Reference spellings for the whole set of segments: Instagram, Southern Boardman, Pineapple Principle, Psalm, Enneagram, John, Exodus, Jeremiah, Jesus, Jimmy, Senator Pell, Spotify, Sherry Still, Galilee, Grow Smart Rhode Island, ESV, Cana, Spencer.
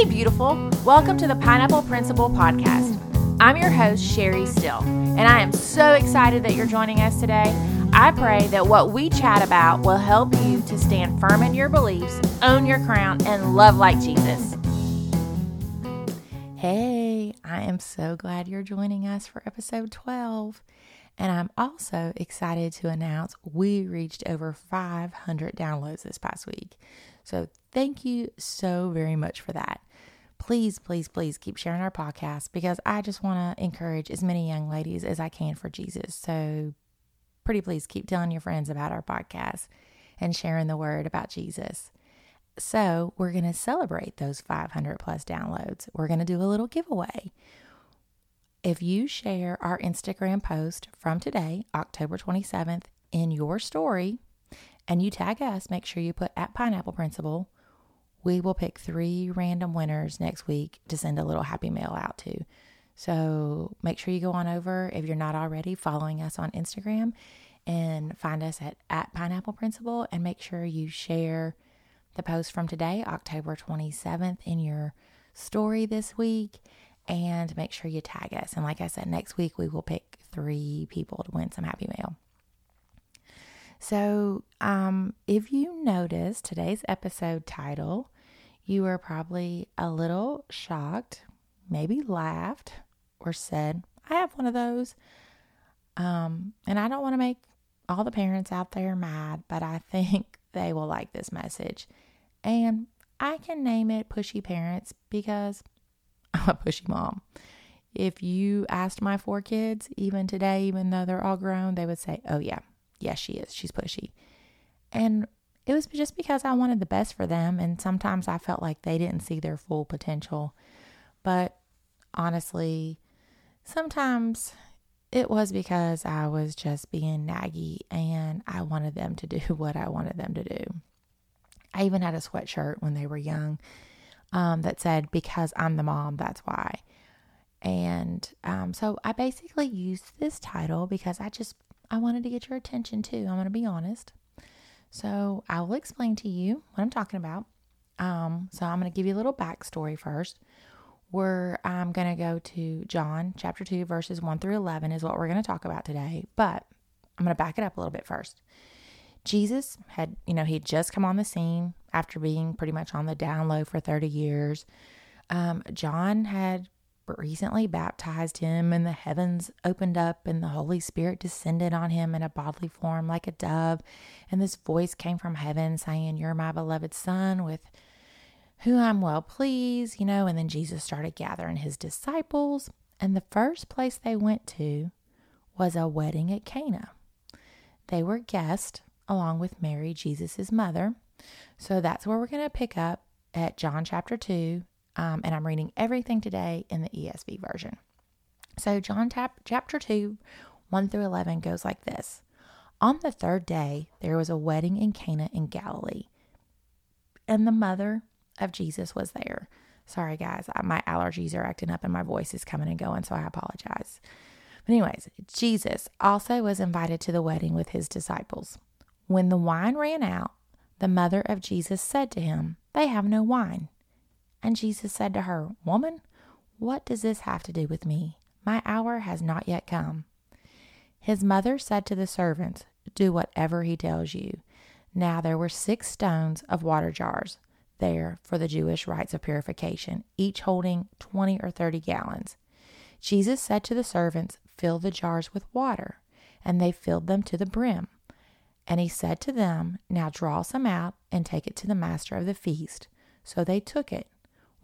Hey, beautiful. Welcome to the Pineapple Principle podcast. I'm your host, Sherry Still, and I am so excited that you're joining us today. I pray that what we chat about will help you to stand firm in your beliefs, own your crown, and love like Jesus. Hey, I am so glad you're joining us for episode 12. And I'm also excited to announce we reached over 500 downloads this past week. So thank you so very much for that. Please, please, please keep sharing our podcast because I just want to encourage as many young ladies as I can for Jesus. So pretty please keep telling your friends about our podcast and sharing the word about Jesus. So we're going to celebrate those 500 plus downloads. We're going to do a little giveaway. If you share our Instagram post from today, October 27th, in your story, and you tag us, make sure you put @PineapplePrinciple, we will pick 3 random winners next week to send a little happy mail out to. So make sure you go on over, if you're not already, following us on Instagram, and find us at @PineapplePrinciple, and make sure you share the post from today, October 27th, in your story this week. And make sure you tag us. And like I said, next week we will pick 3 people to win some happy mail. So if you notice today's episode title, you are probably a little shocked, maybe laughed or said, I have one of those. And I don't want to make all the parents out there mad, but I think they will like this message. And I can name it Pushy Parents because I'm a pushy mom. If you asked my 4 kids, even today, even though they're all grown, they would say, oh yeah, yes, she is. She's pushy. And it was just because I wanted the best for them. And sometimes I felt like they didn't see their full potential. But honestly, sometimes it was because I was just being naggy and I wanted them to do what I wanted them to do. I even had a sweatshirt when they were young that said, because I'm the mom, that's why. And so I basically used this title because I wanted to get your attention too. I'm going to be honest. So I will explain to you what I'm talking about. So I'm going to give you a little backstory first, where I'm going to go to John chapter 2 verses 1 through 11 is what we're going to talk about today. But I'm going to back it up a little bit first. Jesus had, he'd just come on the scene after being pretty much on the down low for 30 years. John had recently baptized him and the heavens opened up and the Holy Spirit descended on him in a bodily form like a dove. And this voice came from heaven saying, you're my beloved son with who I'm well pleased, and then Jesus started gathering his disciples. And the first place they went to was a wedding at Cana. They were guests along with Mary, Jesus's mother. So that's where we're going to pick up at John chapter 2. And I'm reading everything today in the ESV version. So John chapter 2, 1 through 11 goes like this. On the 3rd day, there was a wedding in Cana in Galilee. And the mother of Jesus was there. Sorry guys, my allergies are acting up and my voice is coming and going, so I apologize. But anyways, Jesus also was invited to the wedding with his disciples. When the wine ran out, the mother of Jesus said to him, they have no wine. And Jesus said to her, woman, what does this have to do with me? My hour has not yet come. His mother said to the servants, do whatever he tells you. Now there were 6 stones of water jars there for the Jewish rites of purification, each holding 20 or 30 gallons. Jesus said to the servants, fill the jars with water. And they filled them to the brim. And he said to them, now draw some out and take it to the master of the feast. So they took it.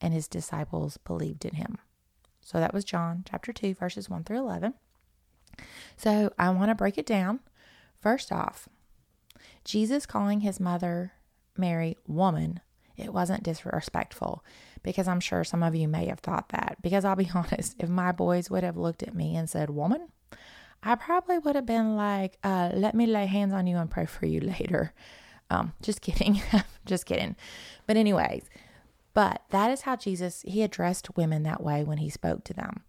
and his disciples believed in him. So that was John chapter 2, verses 1 through 11. So I want to break it down. First off, Jesus calling his mother Mary woman It wasn't disrespectful, because I'm sure some of you may have thought that. Because I'll be honest, if my boys would have looked at me and said, woman, I probably would have been like, let me lay hands on you and pray for you later. Just kidding. Just kidding. But anyways, but that is how Jesus, he addressed women that way when he spoke to them.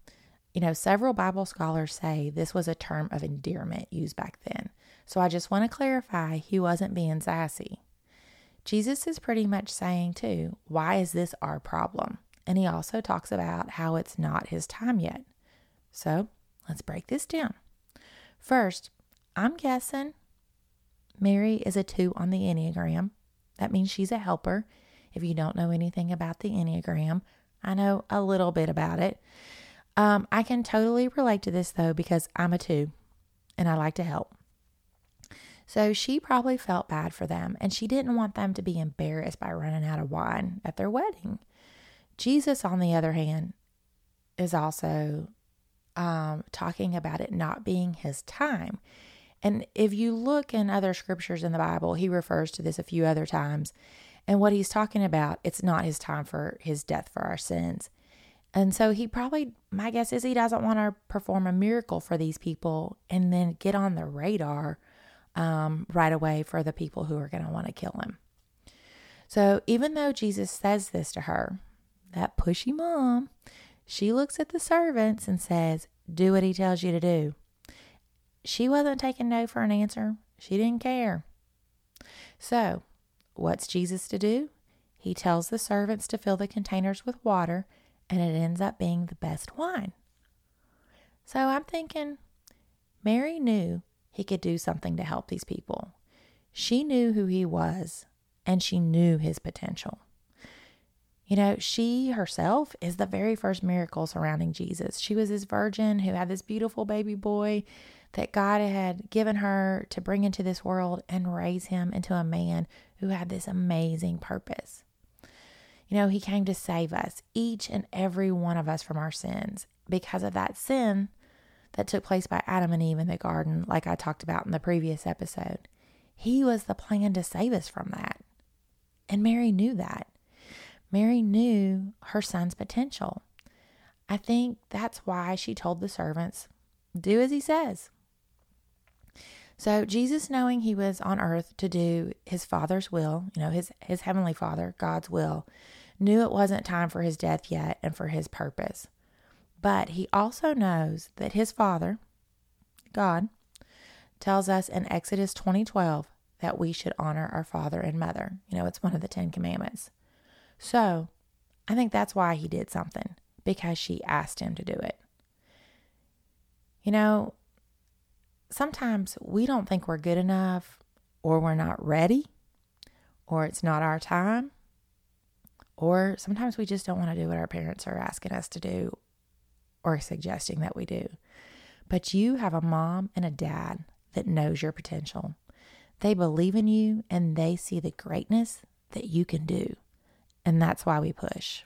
You know, several Bible scholars say this was a term of endearment used back then. So I just want to clarify, he wasn't being sassy. Jesus is pretty much saying too, why is this our problem? And he also talks about how it's not his time yet. So let's break this down. First, I'm guessing Mary is a 2 on the Enneagram. That means she's a helper. If you don't know anything about the Enneagram, I know a little bit about it. I can totally relate to this though, because I'm a 2 and I like to help. So she probably felt bad for them, and she didn't want them to be embarrassed by running out of wine at their wedding. Jesus, on the other hand, is also talking about it not being his time. And if you look in other scriptures in the Bible, he refers to this a few other times. And what he's talking about, it's not his time for his death for our sins. And so he probably, my guess is he doesn't want to perform a miracle for these people and then get on the radar right away for the people who are going to want to kill him. So even though Jesus says this to her, that pushy mom, she looks at the servants and says, do what he tells you to do. She wasn't taking no for an answer. She didn't care. So what's Jesus to do? He tells the servants to fill the containers with water, and it ends up being the best wine. So I'm thinking Mary knew he could do something to help these people. She knew who he was, and she knew his potential. You know, she herself is the very first miracle surrounding Jesus. She was this virgin who had this beautiful baby boy that God had given her to bring into this world and raise him into a man who had this amazing purpose. You know, he came to save us, each and every one of us, from our sins. Because of that sin that took place by Adam and Eve in the garden, like I talked about in the previous episode. He was the plan to save us from that. And Mary knew that. Mary knew her son's potential. I think that's why she told the servants, do as he says. So Jesus, knowing he was on earth to do his Father's will, you know, his heavenly Father, God's will, knew it wasn't time for his death yet and for his purpose. But he also knows that his Father, God, tells us in Exodus 20:12 that we should honor our father and mother. You know, it's one of the 10 commandments. So I think that's why he did something, because she asked him to do it. You know, sometimes we don't think we're good enough, or we're not ready, or it's not our time, or sometimes we just don't want to do what our parents are asking us to do or suggesting that we do. But you have a mom and a dad that knows your potential. They believe in you, and they see the greatness that you can do. And that's why we push.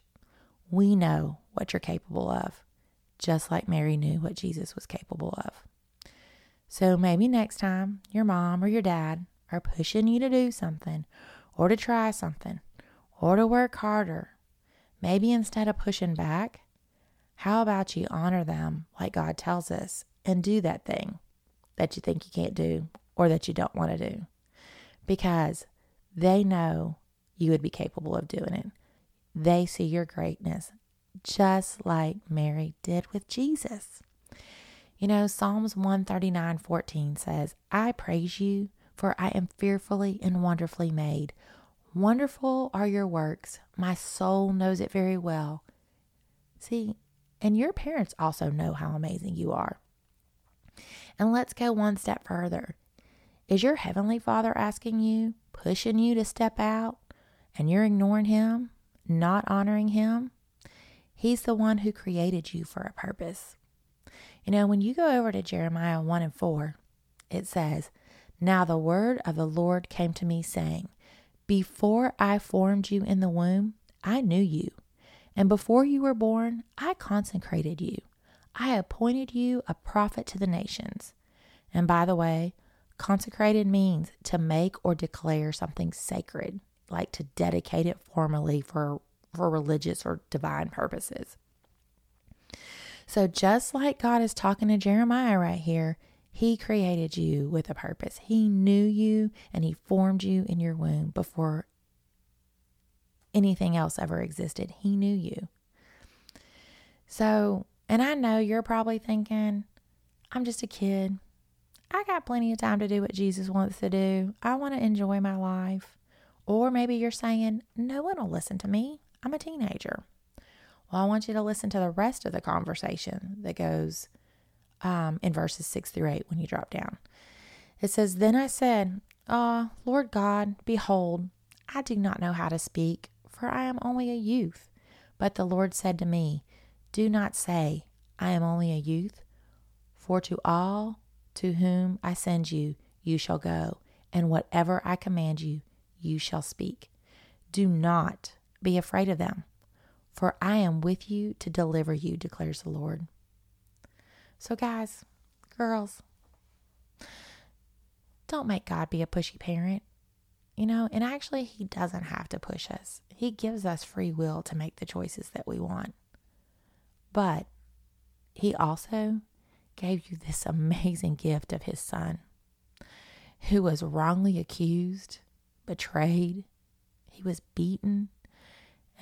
We know what you're capable of, just like Mary knew what Jesus was capable of. So maybe next time your mom or your dad are pushing you to do something, or to try something, or to work harder, maybe instead of pushing back, how about you honor them like God tells us, and do that thing that you think you can't do or that you don't want to do? Because they know you would be capable of doing it. They see your greatness, just like Mary did with Jesus. You know, Psalms 139:14 says, I praise you, for I am fearfully and wonderfully made. Wonderful are your works. My soul knows it very well. See, and your parents also know how amazing you are. And let's go one step further. Is your heavenly Father asking you, pushing you to step out, and you're ignoring him, not honoring him? He's the one who created you for a purpose. You know, when you go over to Jeremiah 1:4, it says, Now the word of the Lord came to me, saying, Before I formed you in the womb, I knew you. And before you were born, I consecrated you. I appointed you a prophet to the nations. And by the way, consecrated means to make or declare something sacred. like to dedicate it formally for religious or divine purposes. So just like God is talking to Jeremiah right here, he created you with a purpose. He knew you and he formed you in your womb before anything else ever existed. He knew you. So, and I know you're probably thinking, I'm just a kid. I got plenty of time to do what Jesus wants to do. I want to enjoy my life. Or maybe you're saying, no one will listen to me. I'm a teenager. Well, I want you to listen to the rest of the conversation that goes in verses 6-8 when you drop down. It says, then I said, Ah, Lord God, behold, I do not know how to speak, for I am only a youth. But the Lord said to me, do not say, I am only a youth, for to all to whom I send you, you shall go, and whatever I command you, you shall speak. Do not be afraid of them, for I am with you to deliver you, declares the Lord. So guys, girls, don't make God be a pushy parent. You know, and actually he doesn't have to push us. He gives us free will to make the choices that we want. But he also gave you this amazing gift of his son, who was wrongly accused, betrayed, he was beaten,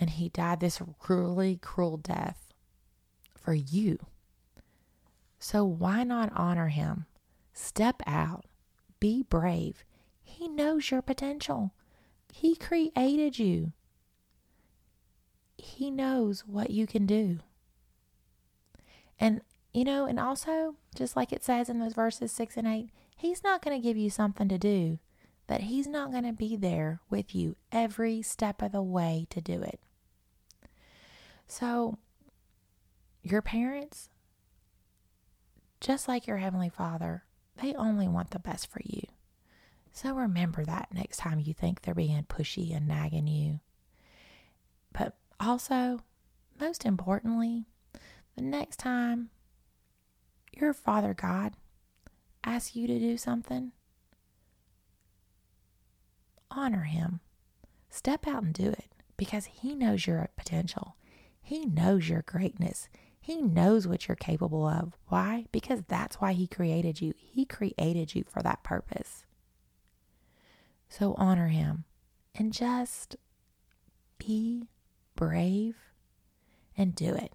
and he died this cruelly cruel death for you. So why not honor him? Step out. Be brave. He knows your potential. He created you. He knows what you can do. And, you know, and also, just like it says in those verses 6 and 8, he's not going to give you something to do that he's not going to be there with you every step of the way to do it. So, your parents, just like your Heavenly Father, they only want the best for you. So remember that next time you think they're being pushy and nagging you. But also, most importantly, the next time your Father God asks you to do something, honor him. Step out and do it, because he knows your potential. He knows your greatness. He knows what you're capable of. Why? Because that's why he created you. He created you for that purpose. So honor him and just be brave and do it.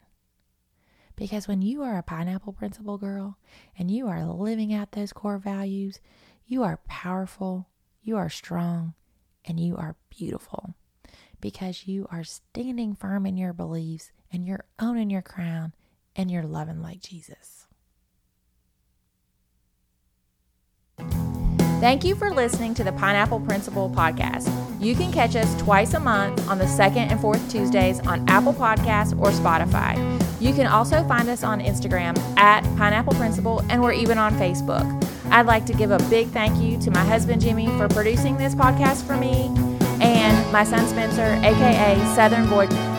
Because when you are a Pineapple Principle girl and you are living out those core values, you are powerful, you are strong, and you are beautiful, because you are standing firm in your beliefs and you're owning your crown and you're loving like Jesus. Thank you for listening to the Pineapple Principle podcast. You can catch us twice a month on the second and fourth Tuesdays on Apple Podcasts or Spotify. You can also find us on Instagram @Pineapple Principle, and we're even on Facebook. I'd like to give a big thank you to my husband, Jimmy, for producing this podcast for me, and my son, Spencer, a.k.a. Southern Boardman.